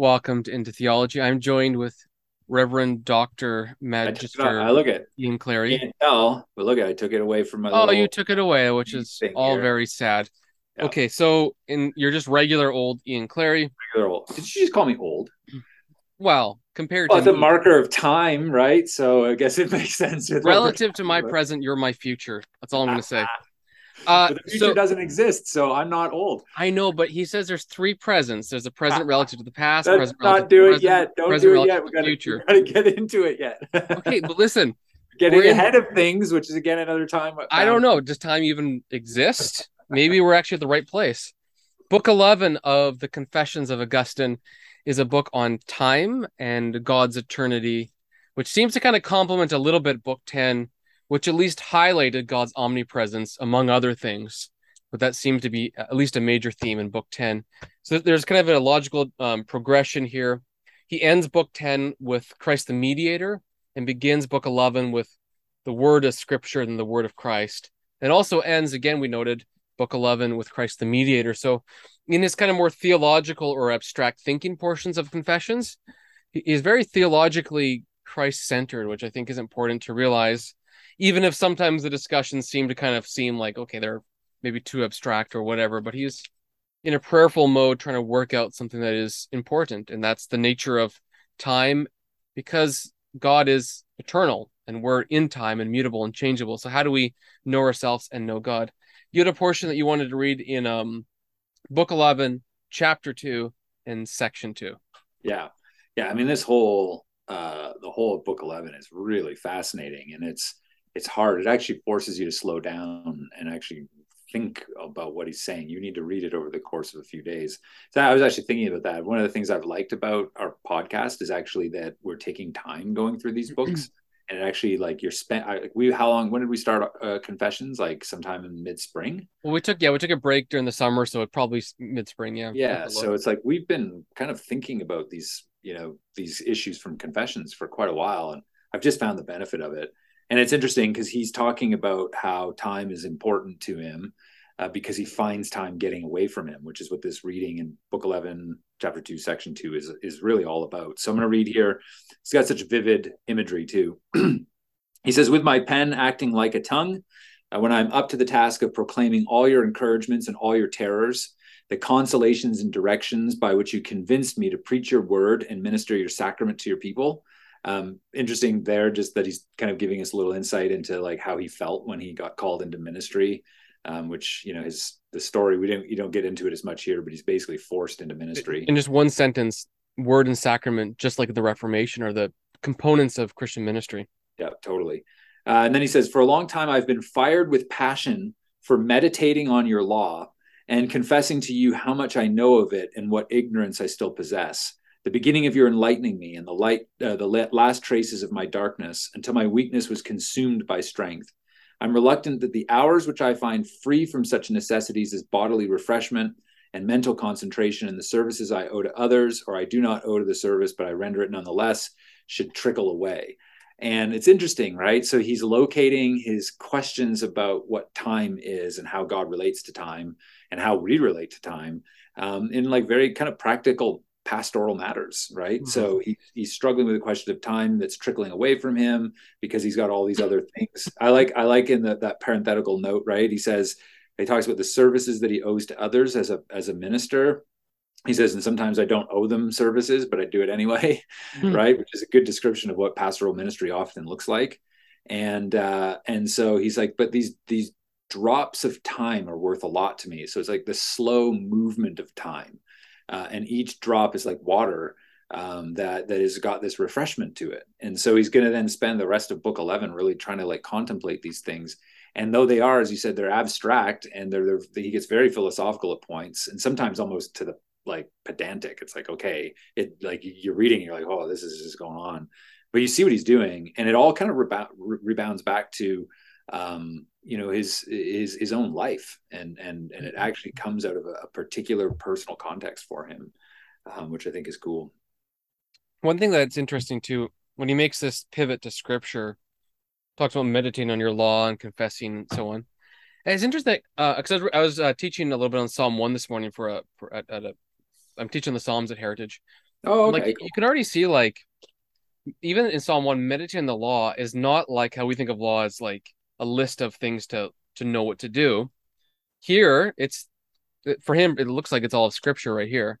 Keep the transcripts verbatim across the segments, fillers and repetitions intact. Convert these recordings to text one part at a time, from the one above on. Welcome to Into Theology. I'm joined with Reverend Doctor Magister I, I look at Ian Clary. You can't tell, but look at I took it away from my. Oh, you took it away, which is all here. Very sad. Yeah. Okay, so in you're just regular old Ian Clary. Regular old. Did you just call me old? Well, compared well, to it's me, a marker of time, right? So I guess it makes sense. Relative to my present, you're my future. That's all I'm going to say. Uh, but the future so, doesn't exist, so I'm not old. I know, but he says there's three presents. There's a present relative to the past. Let's not do it present, yet. Don't do it yet. We've got to get into it yet. Okay, but listen. Getting ahead in, of things, which is, again, another time. Um, I don't know. Does time even exist? Maybe we're actually at the right place. Book eleven of the Confessions of Augustine is a book on time and God's eternity, which seems to kind of complement a little bit Book ten, which at least highlighted God's omnipresence, among other things. But that seemed to be at least a major theme in Book ten. So there's kind of a logical um, progression here. He ends Book ten with Christ the Mediator and begins Book eleven with the Word of Scripture and the Word of Christ. And also ends, again, we noted, Book eleven with Christ the Mediator. So in his kind of more theological or abstract thinking portions of Confessions, he is very theologically Christ-centered, which I think is important to realize. Even if sometimes the discussions seem to kind of seem like, okay, they're maybe too abstract or whatever, but he's in a prayerful mode trying to work out something that is important. And that's the nature of time, because God is eternal and we're in time and mutable and changeable. So how do we know ourselves and know God? You had a portion that you wanted to read in um, Book eleven, Chapter two and Section two. Yeah. Yeah. I mean, this whole, uh, the whole of Book eleven is really fascinating, and it's, it's hard. It actually forces you to slow down and actually think about what he's saying. You need to read it over the course of a few days. So I was actually thinking about that. One of the things I've liked about our podcast is actually that we're taking time going through these books, and it actually, like, you're spent. Like, we, how long? When did we start uh, Confessions? Like sometime in mid-spring. Well, we took yeah, we took a break during the summer, so it probably mid-spring. Yeah. Yeah. So it's like we've been kind of thinking about these, you know, these issues from Confessions for quite a while, and I've just found the benefit of it. And it's interesting because he's talking about how time is important to him uh, because he finds time getting away from him, which is what this reading in Book eleven, Chapter two, Section two is, is really all about. So I'm going to read here. It's got such vivid imagery too. He says, "With my pen acting like a tongue, uh, when I'm up to the task of proclaiming all your encouragements and all your terrors, the consolations and directions by which you convinced me to preach your word and minister your sacrament to your people." Um, interesting there, just that he's kind of giving us a little insight into like how he felt when he got called into ministry, um, which, you know, his, the story, we didn't, you don't get into it as much here, but he's basically forced into ministry. In just one sentence, word and sacrament, just like the Reformation, are the components of Christian ministry. Yeah, totally. Uh, and then he says, "For a long time, I've been fired with passion for meditating on your law and confessing to you how much I know of it and what ignorance I still possess. The beginning of your enlightening me and the light, uh, the last traces of my darkness, until my weakness was consumed by strength. I'm reluctant that the hours which I find free from such necessities as bodily refreshment and mental concentration and the services I owe to others, or I do not owe to the service, but I render it nonetheless, should trickle away." And it's interesting, right? So he's locating his questions about what time is and how God relates to time and how we relate to time um, in like very kind of practical pastoral matters, right? Mm-hmm. So he, he's struggling with the question of time that's trickling away from him because he's got all these other things. I like I like in the, that parenthetical note, right? He says, he talks about the services that he owes to others as a as a minister. He says, "And sometimes I don't owe them services, but I do it anyway," mm-hmm. right? Which is a good description of what pastoral ministry often looks like. And uh, and so he's like, but these these drops of time are worth a lot to me. So it's like the slow movement of time. Uh, and each drop is like water um, that that has got this refreshment to it. And so he's going to then spend the rest of Book eleven really trying to like contemplate these things. And though they are, as you said, they're abstract, and they're, they're he gets very philosophical at points, and sometimes almost to the like pedantic. It's like, okay, it like you're reading, you're like, oh, this is just going on, but you see what he's doing, and it all kind of reba- rebounds back to um, you know, his, his, his own life. And, and, and it actually comes out of a, a particular personal context for him, um, which I think is cool. One thing that's interesting too, when he makes this pivot to scripture, talks about meditating on your law and confessing and so on. And it's interesting. Uh, cause I was, I was uh, teaching a little bit on Psalm one this morning for a, for, at, at a, I'm teaching the Psalms at Heritage. Oh, okay. Like, cool. You can already see, like, even in Psalm one, meditating the law is not like how we think of law as like a list of things to to know what to do. Here, it's for him, it looks like it's all of Scripture right here.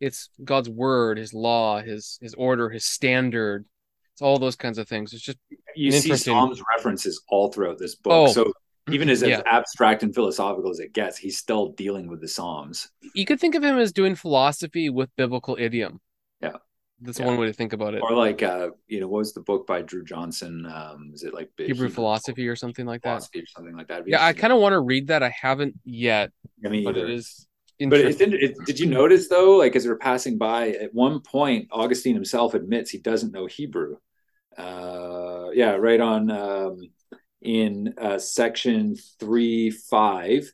It's God's word, his law, his his order, his standard. It's all those kinds of things. It's just you see interesting... Psalms references all throughout this book. Oh, so even as, yeah. as abstract and philosophical as it gets, he's still dealing with the Psalms. You could think of him as doing philosophy with biblical idiom. Yeah. That's yeah. one way to think about it. Or like, uh, you know, what was the book by Drew Johnson? Um, is it like Hebrew, Hebrew philosophy or something like that? Philosophy or something like that. Yeah, I kind of want to read that. I haven't yet. I mean, but either. it is. But it's, it, did you notice, though, like as we were passing by, at one point, Augustine himself admits he doesn't know Hebrew. Uh, yeah, right on um, in uh, section three five.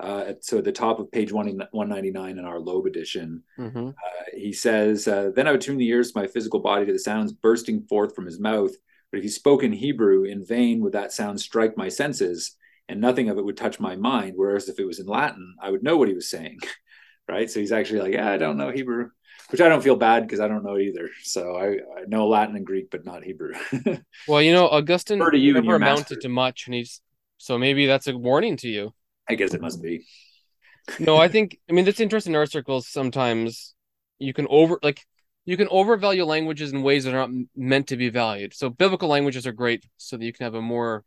Uh, so at the top of page one ninety-nine in our Loeb edition, mm-hmm. uh, he says, uh, then I would tune the ears of my physical body to the sounds bursting forth from his mouth. But if he spoke in Hebrew, in vain would that sound strike my senses, and nothing of it would touch my mind, whereas if it was in Latin, I would know what he was saying, right? So he's actually like, yeah, I don't know Hebrew, which I don't feel bad because I don't know either. So I, I know Latin and Greek, but not Hebrew. Well, you know, Augustine to you never amounted master. to much, and he's so maybe that's a warning to you. I guess it must be. No, I think, I mean, that's interesting in our circles. Sometimes you can over, like, you can overvalue languages in ways that are not meant to be valued. So biblical languages are great so that you can have a more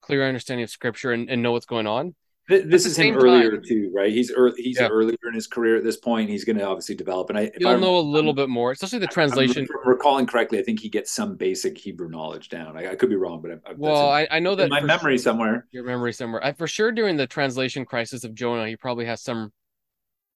clear understanding of Scripture and, and know what's going on. This is him earlier time. too, right? He's early, he's yeah. earlier in his career at this point. He's going to obviously develop, and I if you'll I, know a little I'm, bit more, especially the translation. I'm recalling correctly, I think he gets some basic Hebrew knowledge down. I, I could be wrong, but I, well, I, I know that in my memory sure, somewhere. Your memory somewhere. I for sure during the translation crisis of Jonah, he probably has some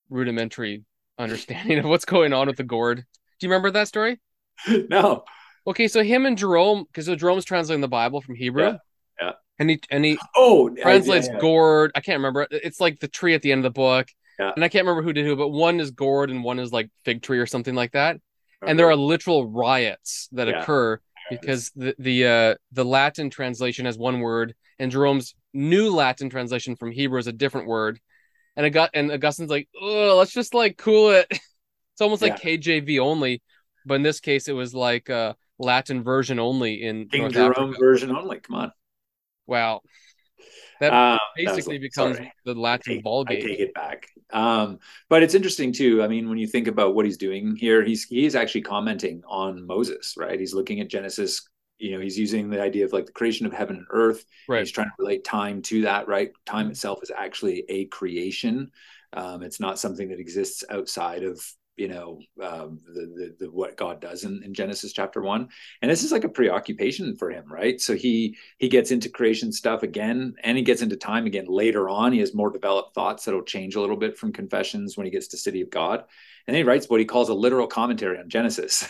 rudimentary understanding of what's going on with the gourd. Do you remember that story? No. Okay, so him and Jerome, because so Jerome's translating the Bible from Hebrew. Yeah. yeah. And he, and he oh, translates yeah, yeah. gourd. I can't remember. It's like the tree at the end of the book. Yeah. And I can't remember who did who, but one is gourd and one is like fig tree or something like that. Okay. And there are literal riots that yeah. occur because the the, uh, the Latin translation has one word and Jerome's new Latin translation from Hebrew is a different word. And I got, and Augustine's like, oh, let's just like cool it. It's almost yeah. like K J V only. But in this case, it was like uh, Latin version only in King North Jerome Africa. version only. Come on. Wow, that um, basically that was, becomes sorry. the Latin ballgame. I take it back. Um, but it's interesting too. I mean, when you think about what he's doing here, he's he's actually commenting on Moses, right? He's looking at Genesis. You know, he's using the idea of like the creation of heaven and earth. Right. He's trying to relate time to that, right? Time itself is actually a creation. Um, it's not something that exists outside of, you know, um, the, the, the, what God does in, in Genesis chapter one. And this is like a preoccupation for him, right? So he, he gets into creation stuff again, and he gets into time again later on. He has more developed thoughts that'll change a little bit from Confessions when he gets to City of God. And then he writes what he calls a literal commentary on Genesis,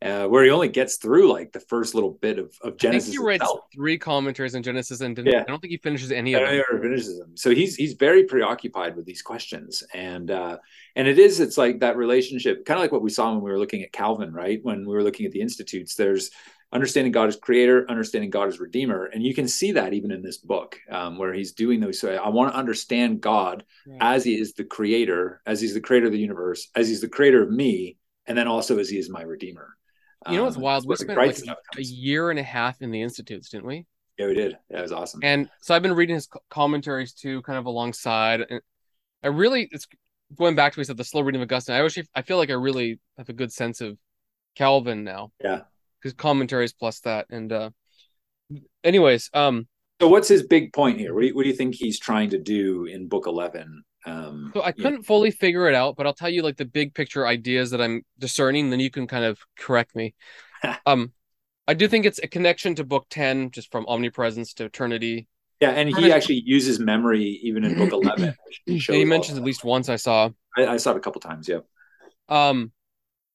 uh, where he only gets through like the first little bit of, of Genesis. I think he writes itself. three commentaries on Genesis, and yeah. I don't think he finishes any I don't of them. Finishes them. So he's he's very preoccupied with these questions, and uh, and it is it's like that relationship, kind of like what we saw when we were looking at Calvin, right? When we were looking at the Institutes, there's understanding God as creator, understanding God as redeemer. And you can see that even in this book um, where he's doing those. So I want to understand God right. as he is the creator, as he's the creator of the universe, as he's the creator of me, and then also as he is my redeemer. You um, know what's wild? We spent like a year and a half in the Institutes, didn't we? Yeah, we did. That was awesome. And so I've been reading his commentaries too, kind of alongside. And I really, it's going back to what we said, the slow reading of Augustine. I, wish, I feel like I really have a good sense of Calvin now. Yeah. His commentaries plus that, and uh, anyways, um, so what's his big point here? What do you, what do you think he's trying to do in book eleven? Um, so I couldn't know. fully figure it out, but I'll tell you like the big picture ideas that I'm discerning. Then you can kind of correct me. um, I do think it's a connection to book ten, just from omnipresence to eternity. Yeah, and he actually uses memory even in book eleven. He, yeah, he mentions at least once. I saw. I, I saw it a couple times. Yeah. Um.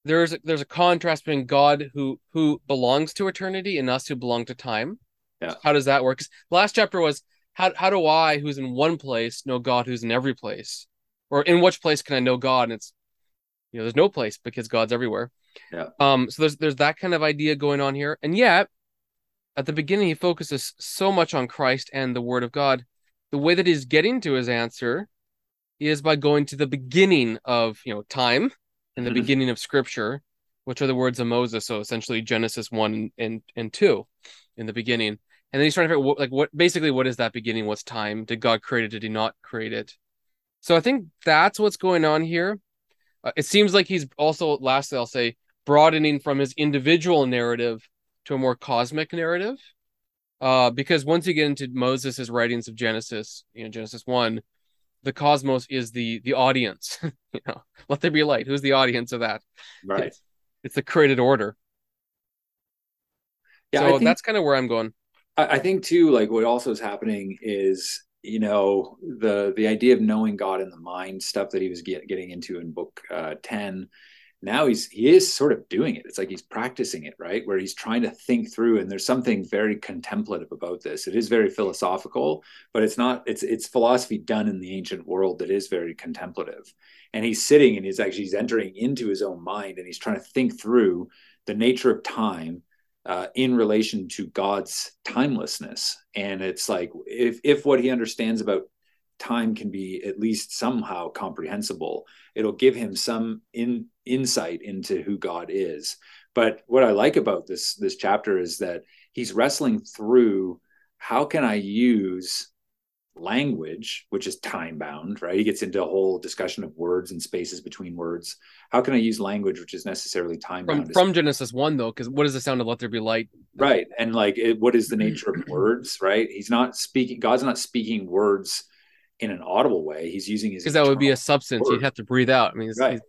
There's a, there's a contrast between God who who belongs to eternity and us who belong to time. Yeah. How does that work? Because last chapter was how how do I, who's in one place, know God who's in every place, or in which place can I know God? And it's, you know, there's no place because God's everywhere. Yeah. Um. So there's there's that kind of idea going on here, and yet at the beginning he focuses so much on Christ and the Word of God. The way that he's getting to his answer is by going to the beginning of you know time. in the mm-hmm. beginning of Scripture, which are the words of Moses. So essentially Genesis one and, and two in the beginning. And then he's trying to figure out what, like what, basically what is that beginning? What's time? Did God create it? Did he not create it? So I think that's what's going on here. Uh, it seems like he's also, lastly, I'll say, broadening from his individual narrative to a more cosmic narrative. Uh, because once you get into Moses' writings of Genesis, you know, Genesis one, the cosmos is the the audience. You know, let there be light. Who's the audience of that? Right. It's, it's the created order. Yeah, so I think, that's kind of where I'm going. I, I think too, like what also is happening is, you know, the the idea of knowing God in the mind stuff that he was get, getting into in book uh, ten. Now he's he is sort of doing it. It's like he's practicing it, right? Where he's trying to think through, and there's something very contemplative about this. It is very philosophical, but it's not, it's it's philosophy done in the ancient world that is very contemplative. And he's sitting and he's actually he's entering into his own mind, and he's trying to think through the nature of time uh, in relation to God's timelessness. And it's like if if what he understands about time can be at least somehow comprehensible, it'll give him some in, insight into who God is. But what I like about this this chapter is that he's wrestling through, how can I use language, which is time bound, right? He gets into a whole discussion of words and spaces between words. How can I use language, which is necessarily time bound? From, from Genesis one, though, because what is the sound of let there be light? Right. And like, it, what is the nature of words, right? He's not speaking, God's not speaking words in an audible way. He's using his, because that would be a substance word. You'd have to breathe out. I mean, it's, right.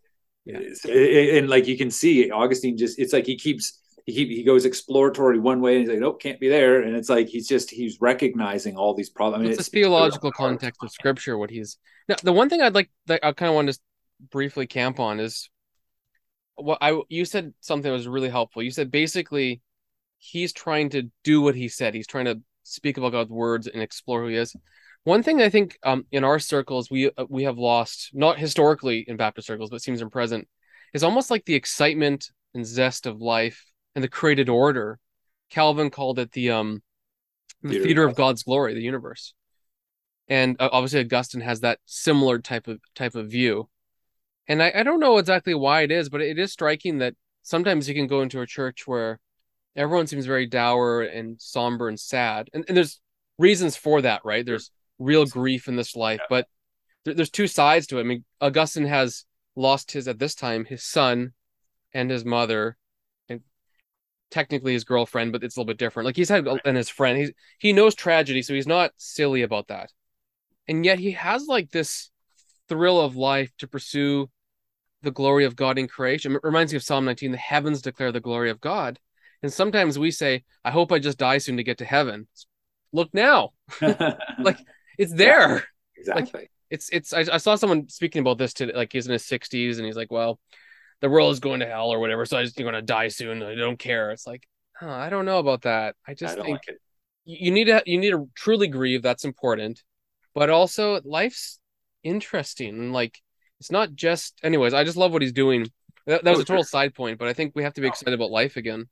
It's, yeah. It, and like you can see, Augustine just, it's like he keeps he keep, he goes exploratory one way, and he's like, nope, can't be there. And it's like he's just he's recognizing all these problems. It's, it's a theological it's context of Scripture. What he's now, the one thing I'd like that I kind of want to briefly camp on is what I you said something that was really helpful. You said basically he's trying to do what he said. He's trying to speak about God's words and explore who he is. One thing I think um, in our circles, we uh, we have lost, not historically in Baptist circles, but seems in present, is almost like the excitement and zest of life and the created order. Calvin called it the um, the theater, theater of God's glory, the universe. And uh, obviously Augustine has that similar type of type of view. And I, I don't know exactly why it is, but it is striking that sometimes you can go into a church where everyone seems very dour and somber and sad. And, and there's reasons for that, right? There's real grief in this life, yeah. But there, there's two sides to it. I mean, Augustine has lost his, at this time, his son and his mother, and technically his girlfriend, but it's a little bit different. Like he's had, and his friend, he's, he knows tragedy, so he's not silly about that. And yet he has like this thrill of life to pursue the glory of God in creation. It reminds me of Psalm nineteen, the heavens declare the glory of God. And sometimes we say, I hope I just die soon to get to heaven. Look now. Like, it's there. Yeah, exactly. Like, it's, it's, I, I saw someone speaking about this today, like he's in his sixties and he's like, well, the world is going to hell or whatever. So I just, I'm going to die soon. I don't care. It's like, oh, I don't know about that. I just I don't think like it. you need to, you need to truly grieve. That's important. But also life's interesting. And like, it's not just, anyways, I just love what he's doing. That, that was a total side point, but I think we have to be excited about life again.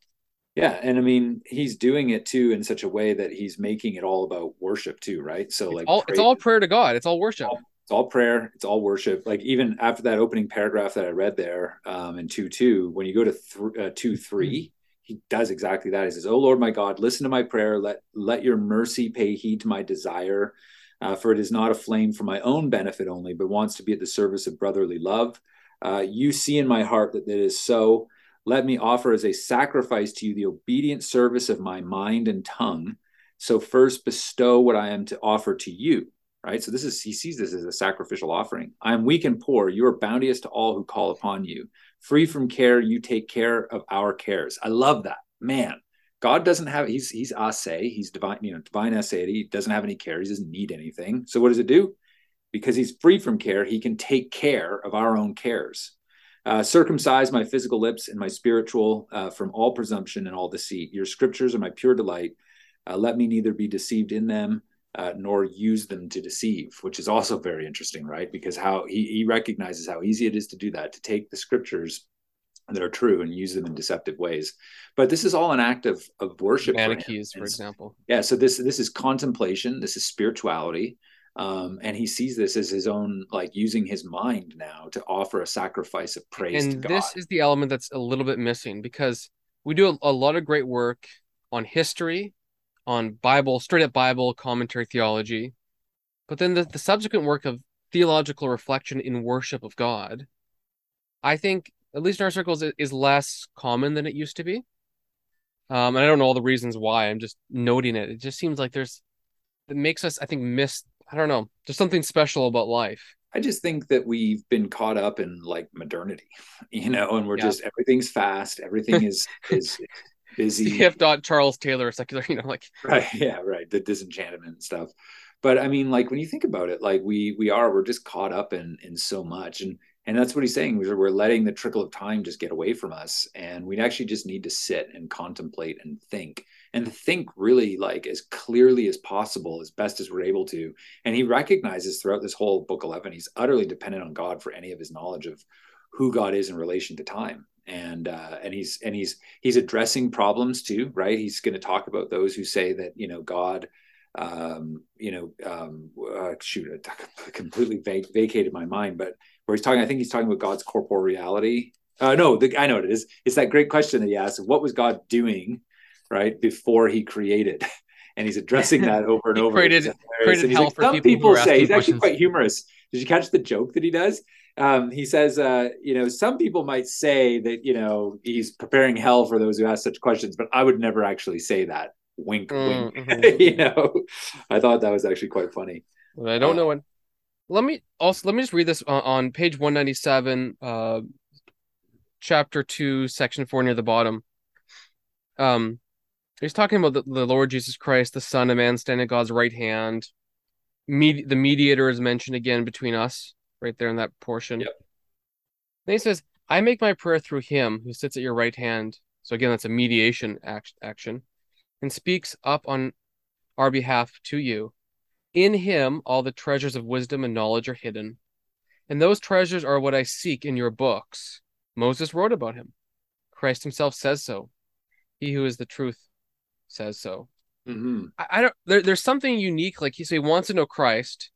Yeah. And I mean, he's doing it too, in such a way that he's making it all about worship too. Right. So like, it's all, it's all prayer to God. It's all worship. It's all, it's all prayer. It's all worship. Like even after that opening paragraph that I read there um, in two, two, when you go to th- uh, two, three, mm-hmm. He does exactly that. He says, "O Lord, my God, listen to my prayer. Let, let your mercy pay heed to my desire, uh, for it is not a flame for my own benefit only, but wants to be at the service of brotherly love. Uh, you see in my heart that it is so. Let me offer as a sacrifice to you the obedient service of my mind and tongue. So first bestow what I am to offer to you," right? So this is, he sees this as a sacrificial offering. "I am weak and poor. You are bounteous to all who call upon you. Free from care, you take care of our cares." I love that. Man, God doesn't have, he's, he's aseity. He's divine, you know, divine aseity. He doesn't have any care. He doesn't need anything. So what does it do? Because he's free from care, he can take care of our own cares. Uh, "circumcise my physical lips and my spiritual uh, from all presumption and all deceit. Your scriptures are my pure delight. Uh, let me neither be deceived in them uh, nor use them to deceive," which is also very interesting, right? Because how he, he recognizes how easy it is to do that, to take the scriptures that are true and use them in deceptive ways. But this is all an act of, of worship. Manichaeans, for, for example. Yeah. So this, this is contemplation. This is spirituality. Um, and he sees this as his own, like using his mind now to offer a sacrifice of praise and to God. And this is the element that's a little bit missing, because we do a, a lot of great work on history, on Bible, straight up Bible, commentary, theology. But then the, the subsequent work of theological reflection in worship of God, I think, at least in our circles, is less common than it used to be. Um, and I don't know all the reasons why, I'm just noting it. It just seems like there's, it makes us, I think, miss, I don't know, there's something special about life. I just think that we've been caught up in like modernity, you know, and we're yeah. just, everything's fast. Everything is, is busy. C F. Charles Taylor, secular, you know, like. Right. Yeah. Right. The disenchantment and stuff. But I mean, like when you think about it, like we, we are, we're just caught up in, in so much. And, and that's what he's saying. We're, we're letting the trickle of time just get away from us. And we actually just need to sit and contemplate and think. And think really like as clearly as possible, as best as we're able to. And he recognizes throughout this whole book eleven, he's utterly dependent on God for any of his knowledge of who God is in relation to time. And uh, and he's and he's he's addressing problems too, right? He's going to talk about those who say that, you know, God, um, you know, um, uh, shoot, I completely vac- vacated my mind, but where he's talking, I think he's talking about God's corporeality. Uh, no, the, I know what it is. It's that great question that he asked: what was God doing? Right before he created, and he's addressing that over and he over. Created, created hell like, for some people, people say he's questions. Actually quite humorous. Did you catch the joke that he does? Um, he says, uh, you know, some people might say that, you know, he's preparing hell for those who ask such questions, but I would never actually say that. Wink, mm, wink. Mm-hmm. You know, I thought that was actually quite funny. Well, I don't uh, know when. Let me also let me just read this on, on page one ninety-seven, uh, chapter two, section four near the bottom. Um. He's talking about the, the Lord Jesus Christ, the Son of Man, standing at God's right hand. Medi- the mediator is mentioned again between us, right there in that portion. Yep. Then he says, I make my prayer through him who sits at your right hand. So again, that's a mediation act- action. And speaks up on our behalf to you. In him, all the treasures of wisdom and knowledge are hidden. And those treasures are what I seek in your books. Moses wrote about him. Christ himself says so. He who is the truth says so. Mm-hmm. I, I don't. There, there's something unique. Like he, so he wants to know Christ,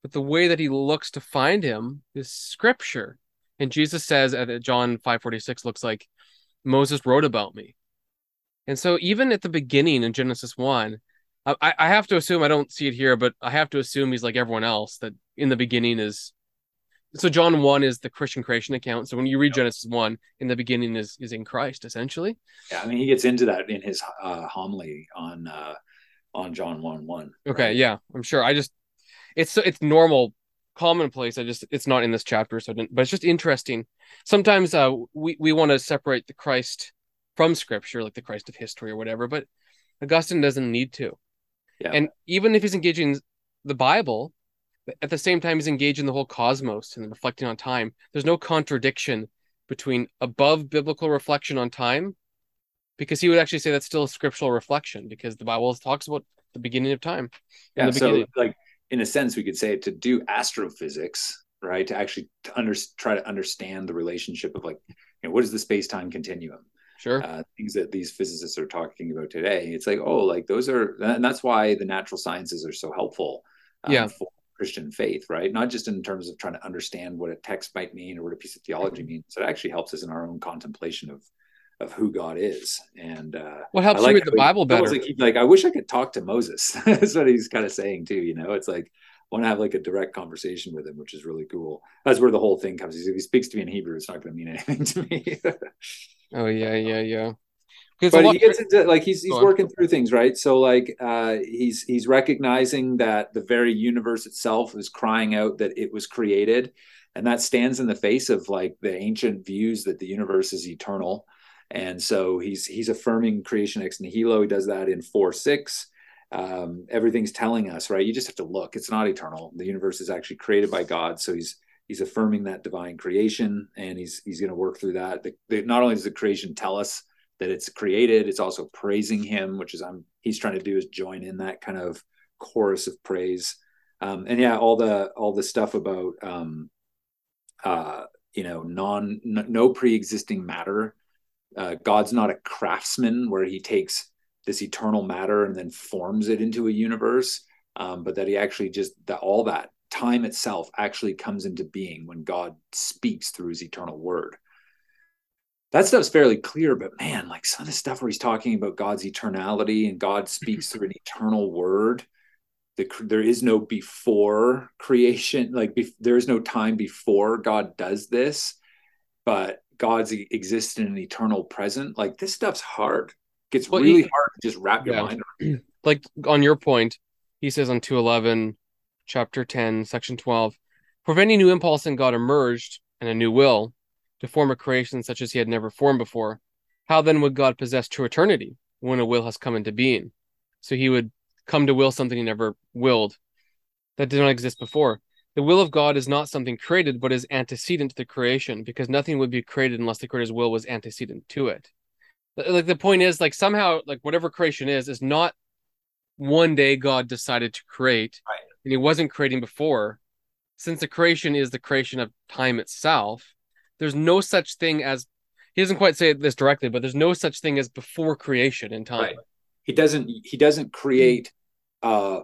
but the way that he looks to find him is Scripture. And Jesus says at John five forty-six, looks like Moses wrote about me. And so even at the beginning in Genesis one, I, I have to assume, I don't see it here, but I have to assume he's like everyone else, that in the beginning is. So John one is the Christian creation account. So when you read yeah. Genesis one, in the beginning is is in Christ, essentially. Yeah, I mean, he gets into that in his uh, homily on uh, on John one one. Okay, right? Yeah, I'm sure. I just, it's it's normal, commonplace. I just, it's not in this chapter, so I didn't, but it's just interesting. Sometimes uh, we, we want to separate the Christ from Scripture, like the Christ of history or whatever, but Augustine doesn't need to. Yeah. And even if he's engaging the Bible, at the same time, he's engaged in the whole cosmos and reflecting on time. There's no contradiction between above biblical reflection on time, because he would actually say that's still a scriptural reflection, because the Bible talks about the beginning of time. Yeah, so beginning. Like in a sense, we could say to do astrophysics, right? To actually to under, try to understand the relationship of like, you know, what is the space-time continuum? Sure. Uh, things that these physicists are talking about today. It's like, oh, like those are, and that's why the natural sciences are so helpful. Um, yeah. For Christian faith, right? Not just in terms of trying to understand what a text might mean or what a piece of theology means. So it actually helps us in our own contemplation of of who God is. And uh, what helps like you read the Bible better? Like, like, I wish I could talk to Moses. That's what he's kind of saying too. You know, it's like I want to have like a direct conversation with him, which is really cool. That's where the whole thing comes. If he speaks to me in Hebrew, it's not going to mean anything to me. oh yeah, yeah, yeah. But lot- he gets into like he's he's working through things, right? So like uh, he's he's recognizing that the very universe itself is crying out that it was created, and that stands in the face of like the ancient views that the universe is eternal. And so he's he's affirming creation ex nihilo. He does that in four six. Um, everything's telling us, right? You just have to look. It's not eternal. The universe is actually created by God. So he's he's affirming that divine creation, and he's he's going to work through that. The, the, not only does the creation tell us that it's created, it's also praising him, which is I'm he's trying to do is join in that kind of chorus of praise. Um, and yeah, all the all the stuff about um, uh, you know, non no, no pre-existing matter. Uh, God's not a craftsman where he takes this eternal matter and then forms it into a universe. um, but that he actually just, that all that time itself actually comes into being when God speaks through his eternal word. That stuff's fairly clear, but man, like some of the stuff where he's talking about God's eternality and God speaks through an eternal word. The, there is no before creation, like be, there is no time before God does this, but God's exists in an eternal present. Like this stuff's hard. It gets well, really he, hard to just wrap your yeah. mind around. Like on your point, he says on two eleven, chapter ten, section twelve, for if any new impulse in God emerged and a new will to form a creation such as he had never formed before, how then would God possess true eternity when a will has come into being? So he would come to will something he never willed that did not exist before. The will of God is not something created, but is antecedent to the creation, because nothing would be created unless the creator's will was antecedent to it. Like the point is, like somehow, like whatever creation is, is not one day God decided to create, right, and he wasn't creating before. Since the creation is the creation of time itself, there's no such thing as, he doesn't quite say this directly, but there's no such thing as before creation in time. Right. He doesn't, he doesn't create uh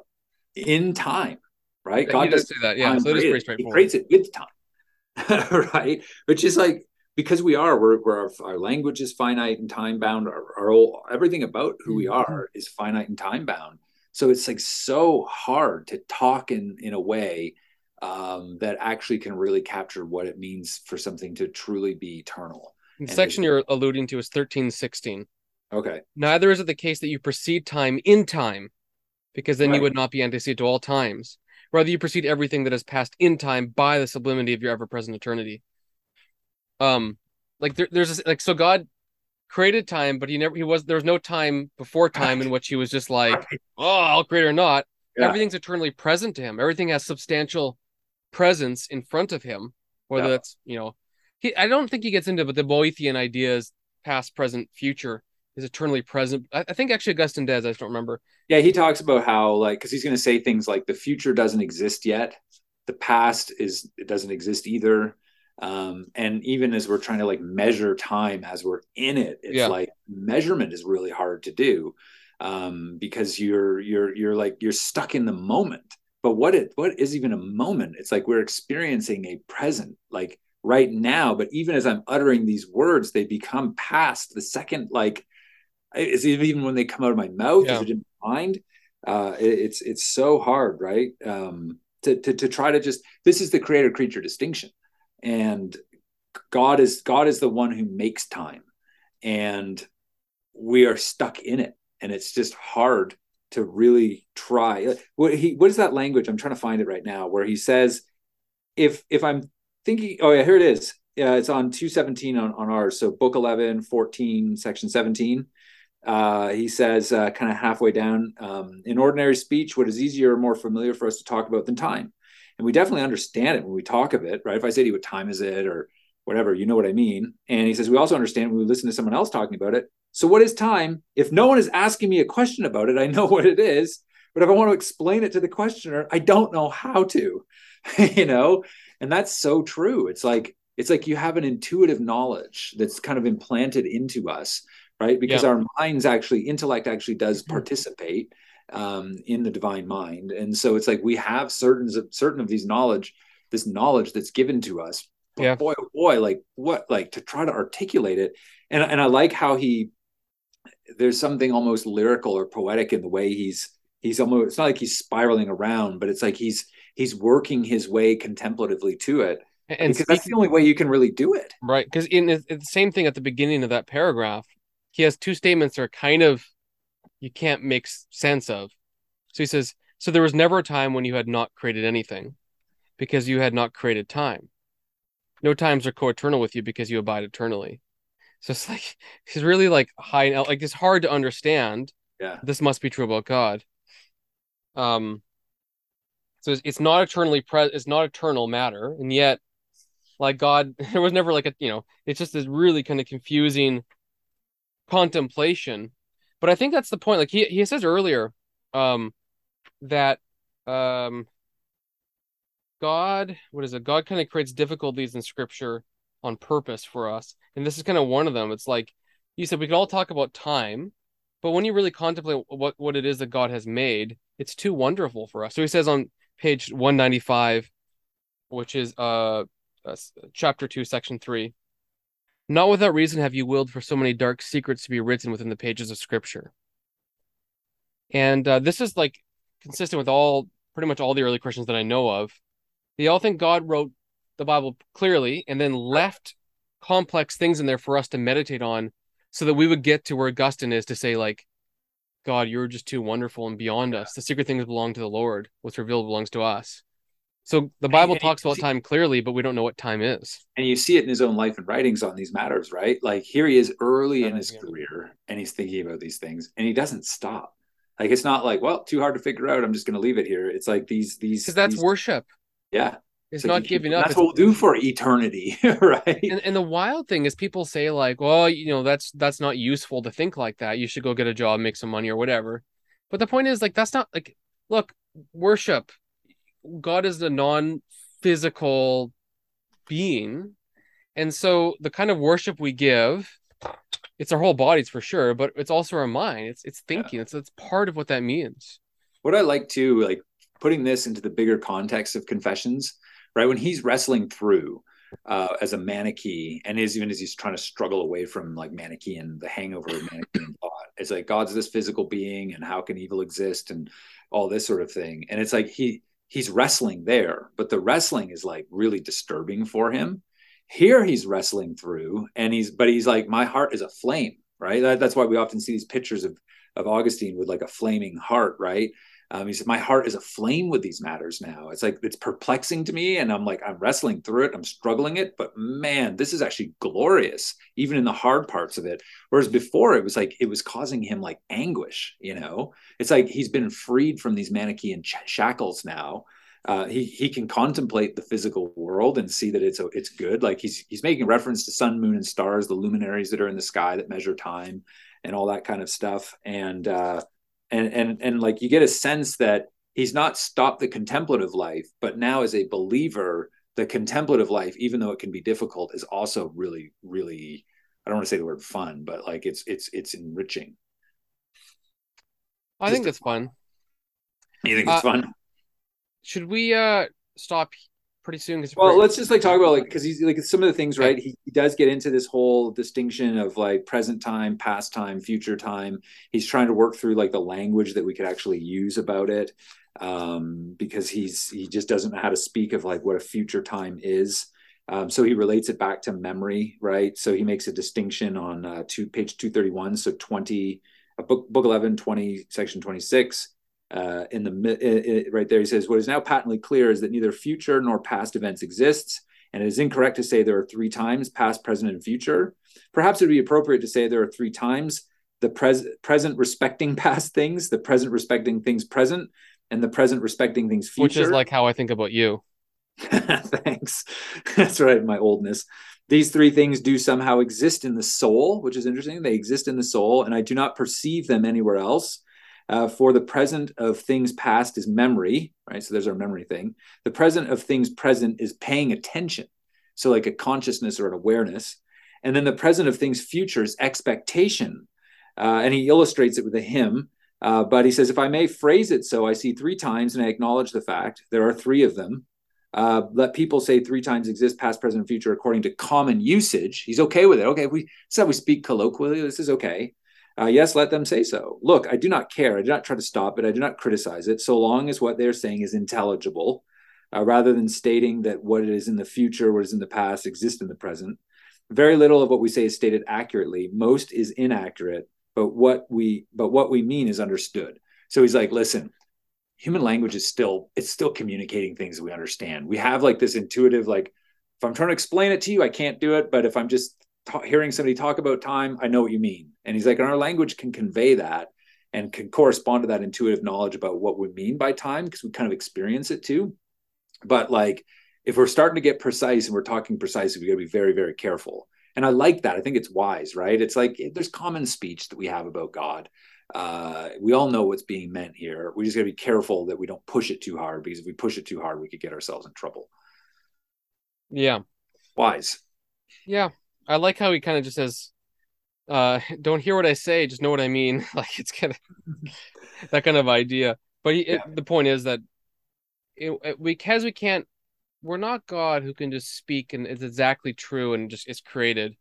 in time, right? God does say that, yeah. So it is pretty straightforward. He creates it with time, right? Which is like, because we are, we're, we're our, our language is finite and time bound. Our, our whole, everything about who we are is finite and time bound. So it's like so hard to talk in in a way um that actually can really capture what it means for something to truly be eternal. The section you're alluding to is thirteen sixteen. Okay. Neither is it the case that you precede time in time, because then right. you would not be antecedent to all times. Rather, you precede everything that has passed in time by the sublimity of your ever-present eternity. Um, like there, there's this, like so God created time, but he never he was there was no time before time in which he was just like, right. oh, I'll create or not. Yeah. Everything's eternally present to him. Everything has substantial presence in front of him. Whether yeah. that's you know, he I don't think he gets into it, but the Boethian ideas past, present, future. Is eternally present. I think actually Augustine does. I just don't remember. Yeah, he talks about how like, because he's going to say things like the future doesn't exist yet, the past is it doesn't exist either, um, and even as we're trying to like measure time as we're in it, it's yeah. like measurement is really hard to do um, because you're you're you're like you're stuck in the moment. But what it what is even a moment? It's like we're experiencing a present, like right now. But even as I'm uttering these words, they become past the second like. It's even when they come out of my mouth, yeah. if I didn't mind, uh, it, it's it's so hard, right? Um, to, to to try to just this is the creator creature distinction, and God is God is the one who makes time, and we are stuck in it, and it's just hard to really try. What he what is that language? I'm trying to find it right now, where he says, if if I'm thinking, oh yeah, here it is. Yeah, it's on two seventeen on on ours. So book eleven, fourteen, section seventeen. Uh, he says, uh, kind of halfway down, um, in ordinary speech, what is easier or more familiar for us to talk about than time? And we definitely understand it when we talk of it, right? If I say to you, what time is it or whatever, you know what I mean. And he says, we also understand when we listen to someone else talking about it. So what is time? If no one is asking me a question about it, I know what it is. But if I want to explain it to the questioner, I don't know how to, you know, and that's so true. It's like, it's like you have an intuitive knowledge that's kind of implanted into us. Right, because yeah. our minds actually, intellect actually does participate um, in the divine mind, and so it's like we have certain certain of these knowledge, this knowledge that's given to us. But yeah. boy, oh boy, like what, like to try to articulate it, and and I like how he, there's something almost lyrical or poetic in the way he's he's almost. It's not like he's spiraling around, but it's like he's he's working his way contemplatively to it, and, and because that's the only way you can really do it, right? Because in the same thing at the beginning of that paragraph. He has two statements that are kind of, you can't make sense of. So he says, so there was never a time when you had not created anything because you had not created time. No times are co-eternal with you because you abide eternally. So it's like, he's really like high, and like it's hard to understand. Yeah. This must be true about God. Um. So it's, it's not eternally pre- it's not eternal matter. And yet like God, there was never like a, you know, it's just this really kind of confusing contemplation, but I think that's the point. Like he he says earlier, um, that um, God, what is it? God kind of creates difficulties in Scripture on purpose for us, and this is kind of one of them. It's like you said, we can all talk about time, but when you really contemplate what what it is that God has made, it's too wonderful for us. So he says on page one ninety-five, which is uh, uh chapter two, section three, not without reason have you willed for so many dark secrets to be written within the pages of Scripture. And uh, this is like consistent with all, pretty much all the early Christians that I know of. They all think God wrote the Bible clearly and then left complex things in there for us to meditate on so that we would get to where Augustine is to say, like, God, you're just too wonderful and beyond us. The secret things belong to the Lord. What's revealed belongs to us. So the Bible and, and talks about see, time clearly, but we don't know what time is. And you see it in his own life and writings on these matters, right? Like here he is early in his yeah. career and he's thinking about these things and he doesn't stop. Like, it's not like, well, too hard to figure out, I'm just going to leave it here. It's like these, these. Because that's these, worship. Yeah. It's, it's like not giving keep, up. That's it's, what we'll do for eternity, right? And, and the wild thing is people say like, well, you know, that's, that's not useful to think like that. You should go get a job, make some money or whatever. But the point is like, that's not like, look, worship. God is a non-physical being. And so the kind of worship we give, it's our whole bodies for sure, but it's also our mind. It's it's thinking. Yeah. It's, it's part of what that means. What I like too, like putting this into the bigger context of Confessions, right? When he's wrestling through uh, as a Manichaean, and is even as he's trying to struggle away from like Manichaean, the hangover of Manichaean thought, it's like God's this physical being and how can evil exist and all this sort of thing. And it's like he... he's wrestling there, but the wrestling is like really disturbing for him. Here he's wrestling through and he's, but he's like, my heart is a flame, right? That, that's why we often see these pictures of, of Augustine with like a flaming heart, right? Um, he said, my heart is aflame with these matters now. It's like, it's perplexing to me. And I'm like, I'm wrestling through it. I'm struggling it, but man, this is actually glorious, even in the hard parts of it. Whereas before it was like, it was causing him like anguish, you know, it's like, he's been freed from these Manichaean ch- shackles. Now uh, he, he can contemplate the physical world and see that it's, a, it's good. Like he's, he's making reference to sun, moon, and stars, the luminaries that are in the sky that measure time and all that kind of stuff. And, uh, And, and and like you get a sense that he's not stopped the contemplative life, but now as a believer, the contemplative life, even though it can be difficult, is also really, really, I don't want to say the word fun, but like it's it's it's enriching. I Just think it's fun. You think uh, it's fun? Should we uh, stop pretty soon? Cause well, pretty- let's just like talk about like, because he's like some of the things, right? He, he does get into this whole distinction of like present time, past time, future time. He's trying to work through like the language that we could actually use about it. Um, because he's, he just doesn't know how to speak of like what a future time is. Um, so he relates it back to memory, right? So he makes a distinction on uh, two, page two thirty-one. So twenty, uh, book, book eleven, twenty, section twenty-six. Uh, in the it, it, right there, he says, what is now patently clear is that neither future nor past events exists, and it is incorrect to say there are three times, past, present, and future. Perhaps it would be appropriate to say there are three times, the pres- present respecting past things, the present respecting things present, and the present respecting things future. Which is like how I think about you. Thanks. That's right, my oldness. These three things do somehow exist in the soul, which is interesting. They exist in the soul, and I do not perceive them anywhere else. Uh, for the present of things past is memory, right? So there's our memory thing. The present of things present is paying attention. So like a consciousness or an awareness. And then the present of things future is expectation. Uh, and he illustrates it with a hymn. Uh, but he says, if I may phrase it so, I see three times and I acknowledge the fact. There are three of them. Uh, let people say three times exist, past, present, and future, according to common usage. He's okay with it. Okay, we, this is how we speak colloquially. This is okay. Uh, yes, let them say so. Look, I do not care. I do not try to stop it. I do not criticize it, so long as what they're saying is intelligible, uh, rather than stating that what it is in the future, what is in the past, exists in the present. Very little of what we say is stated accurately. Most is inaccurate, but what we but what we mean is understood. So he's like, listen, human language is still, it's still communicating things that we understand. We have like this intuitive, like, if I'm trying to explain it to you, I can't do it. But if I'm just Ta- hearing somebody talk about time, I know what you mean. And he's like, and our language can convey that and can correspond to that intuitive knowledge about what we mean by time, because we kind of experience it too. But like, if we're starting to get precise and we're talking precisely, we got to be very, very careful. And I like that. I think it's wise, right? It's like, there's common speech that we have about God. Uh, we all know what's being meant here. We just got to be careful that we don't push it too hard, because if we push it too hard, we could get ourselves in trouble. Yeah. Wise. Yeah. I like how he kind of just says, uh, don't hear what I say, just know what I mean. Like it's kind of that kind of idea. But he, yeah. it, the point is that it, it, because we can't, we're not God who can just speak and it's exactly true and just it's created.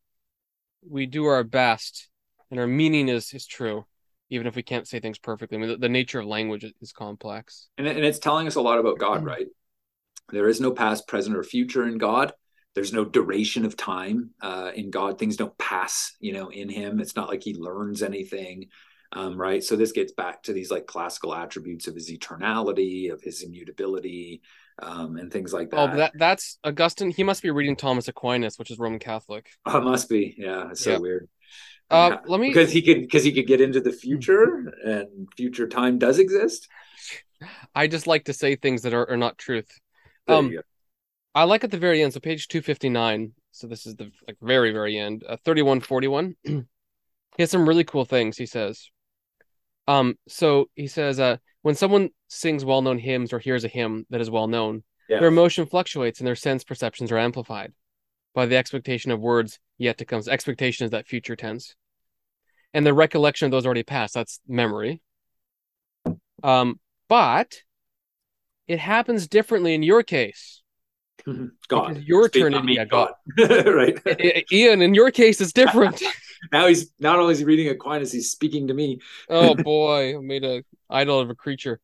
We do our best and our meaning is, is true, even if we can't say things perfectly. I mean, the, the nature of language is, is complex. And, and it's telling us a lot about God, right? There is no past, present, or future in God. There's no duration of time uh, in God. Things don't pass, you know, in him. It's not like he learns anything, um, right? So this gets back to these like classical attributes of his eternality, of his immutability, um, and things like that. Oh, but that, that's Augustine. He must be reading Thomas Aquinas, which is Roman Catholic. Oh, it must be. Yeah, it's so yeah. weird. Uh, yeah. Let me because he could because he could get into the future, and future time does exist. I just like to say things that are, are not truth. There um, you go. I like at the very end, so page two fifty-nine, so this is the like very, very end, uh, thirty-one forty-one. He has some really cool things, he says. Um, So he says, uh, when someone sings well-known hymns or hears a hymn that is well-known, yes. their emotion fluctuates and their sense perceptions are amplified by the expectation of words yet to come. So expectation is that future tense. And the recollection of those already passed, that's memory. Um, But it happens differently in your case. God, because your turn to be a God, God. Right? Ian, in your case, it's different. Now he's not only is he reading Aquinas, he's speaking to me. Oh boy, I made an idol of a creature.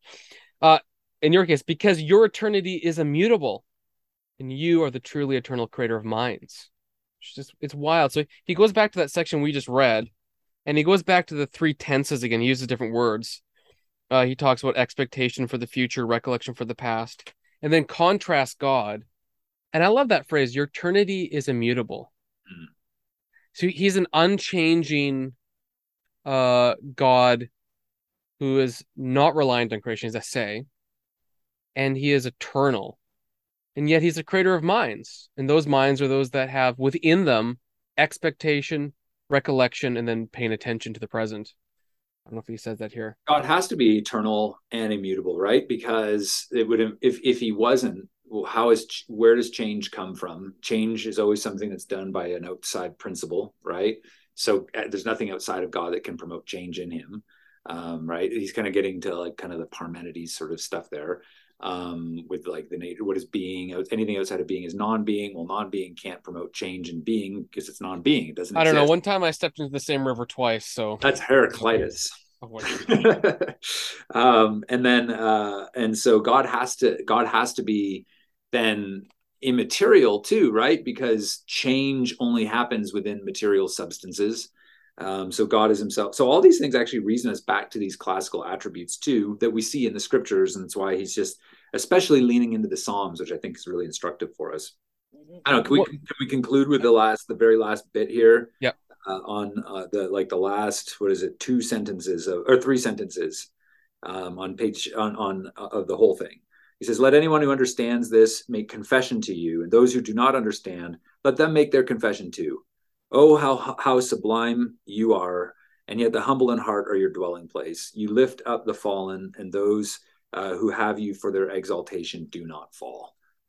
Uh, in your case, because your eternity is immutable, and you are the truly eternal creator of minds. It's just it's wild. So he goes back to that section we just read, and he goes back to the three tenses again. He uses different words. Uh, he talks about expectation for the future, recollection for the past, and then contrasts God. And I love that phrase, your eternity is immutable. Mm. So he's an unchanging uh, God who is not reliant on creation, as I say, and he is eternal. And yet he's a creator of minds. And those minds are those that have within them expectation, recollection, and then paying attention to the present. I don't know if he says that here. God has to be eternal and immutable, right? Because it would if if he wasn't, well, how is where does change come from? Change is always something that's done by an outside principle, right? So uh, there's nothing outside of God that can promote change in him, um, right? He's kind of getting to like kind of the Parmenides sort of stuff there, um, with like the nature. What is being? Anything outside of being is non-being. Well, non-being can't promote change in being because it's non-being. It doesn't. I don't exist. know. One time I stepped into the same river twice, so that's Heraclitus. um, and then uh, and so God has to God has to be. Then immaterial too, right? Because change only happens within material substances. Um, so God is himself. So all these things actually reason us back to these classical attributes too that we see in the scriptures. And that's why he's just especially leaning into the Psalms, which I think is really instructive for us. I don't know, can we, well, can we conclude with the last, the very last bit here? Yeah. Uh, on uh, the, like the last, what is it? Two sentences of, or three sentences um, on page, on, on uh, of the whole thing. He says, let anyone who understands this make confession to you. And those who do not understand, let them make their confession too. Oh, how how sublime you are. And yet the humble in heart are your dwelling place. You lift up the fallen, and those uh, who have you for their exaltation do not fall.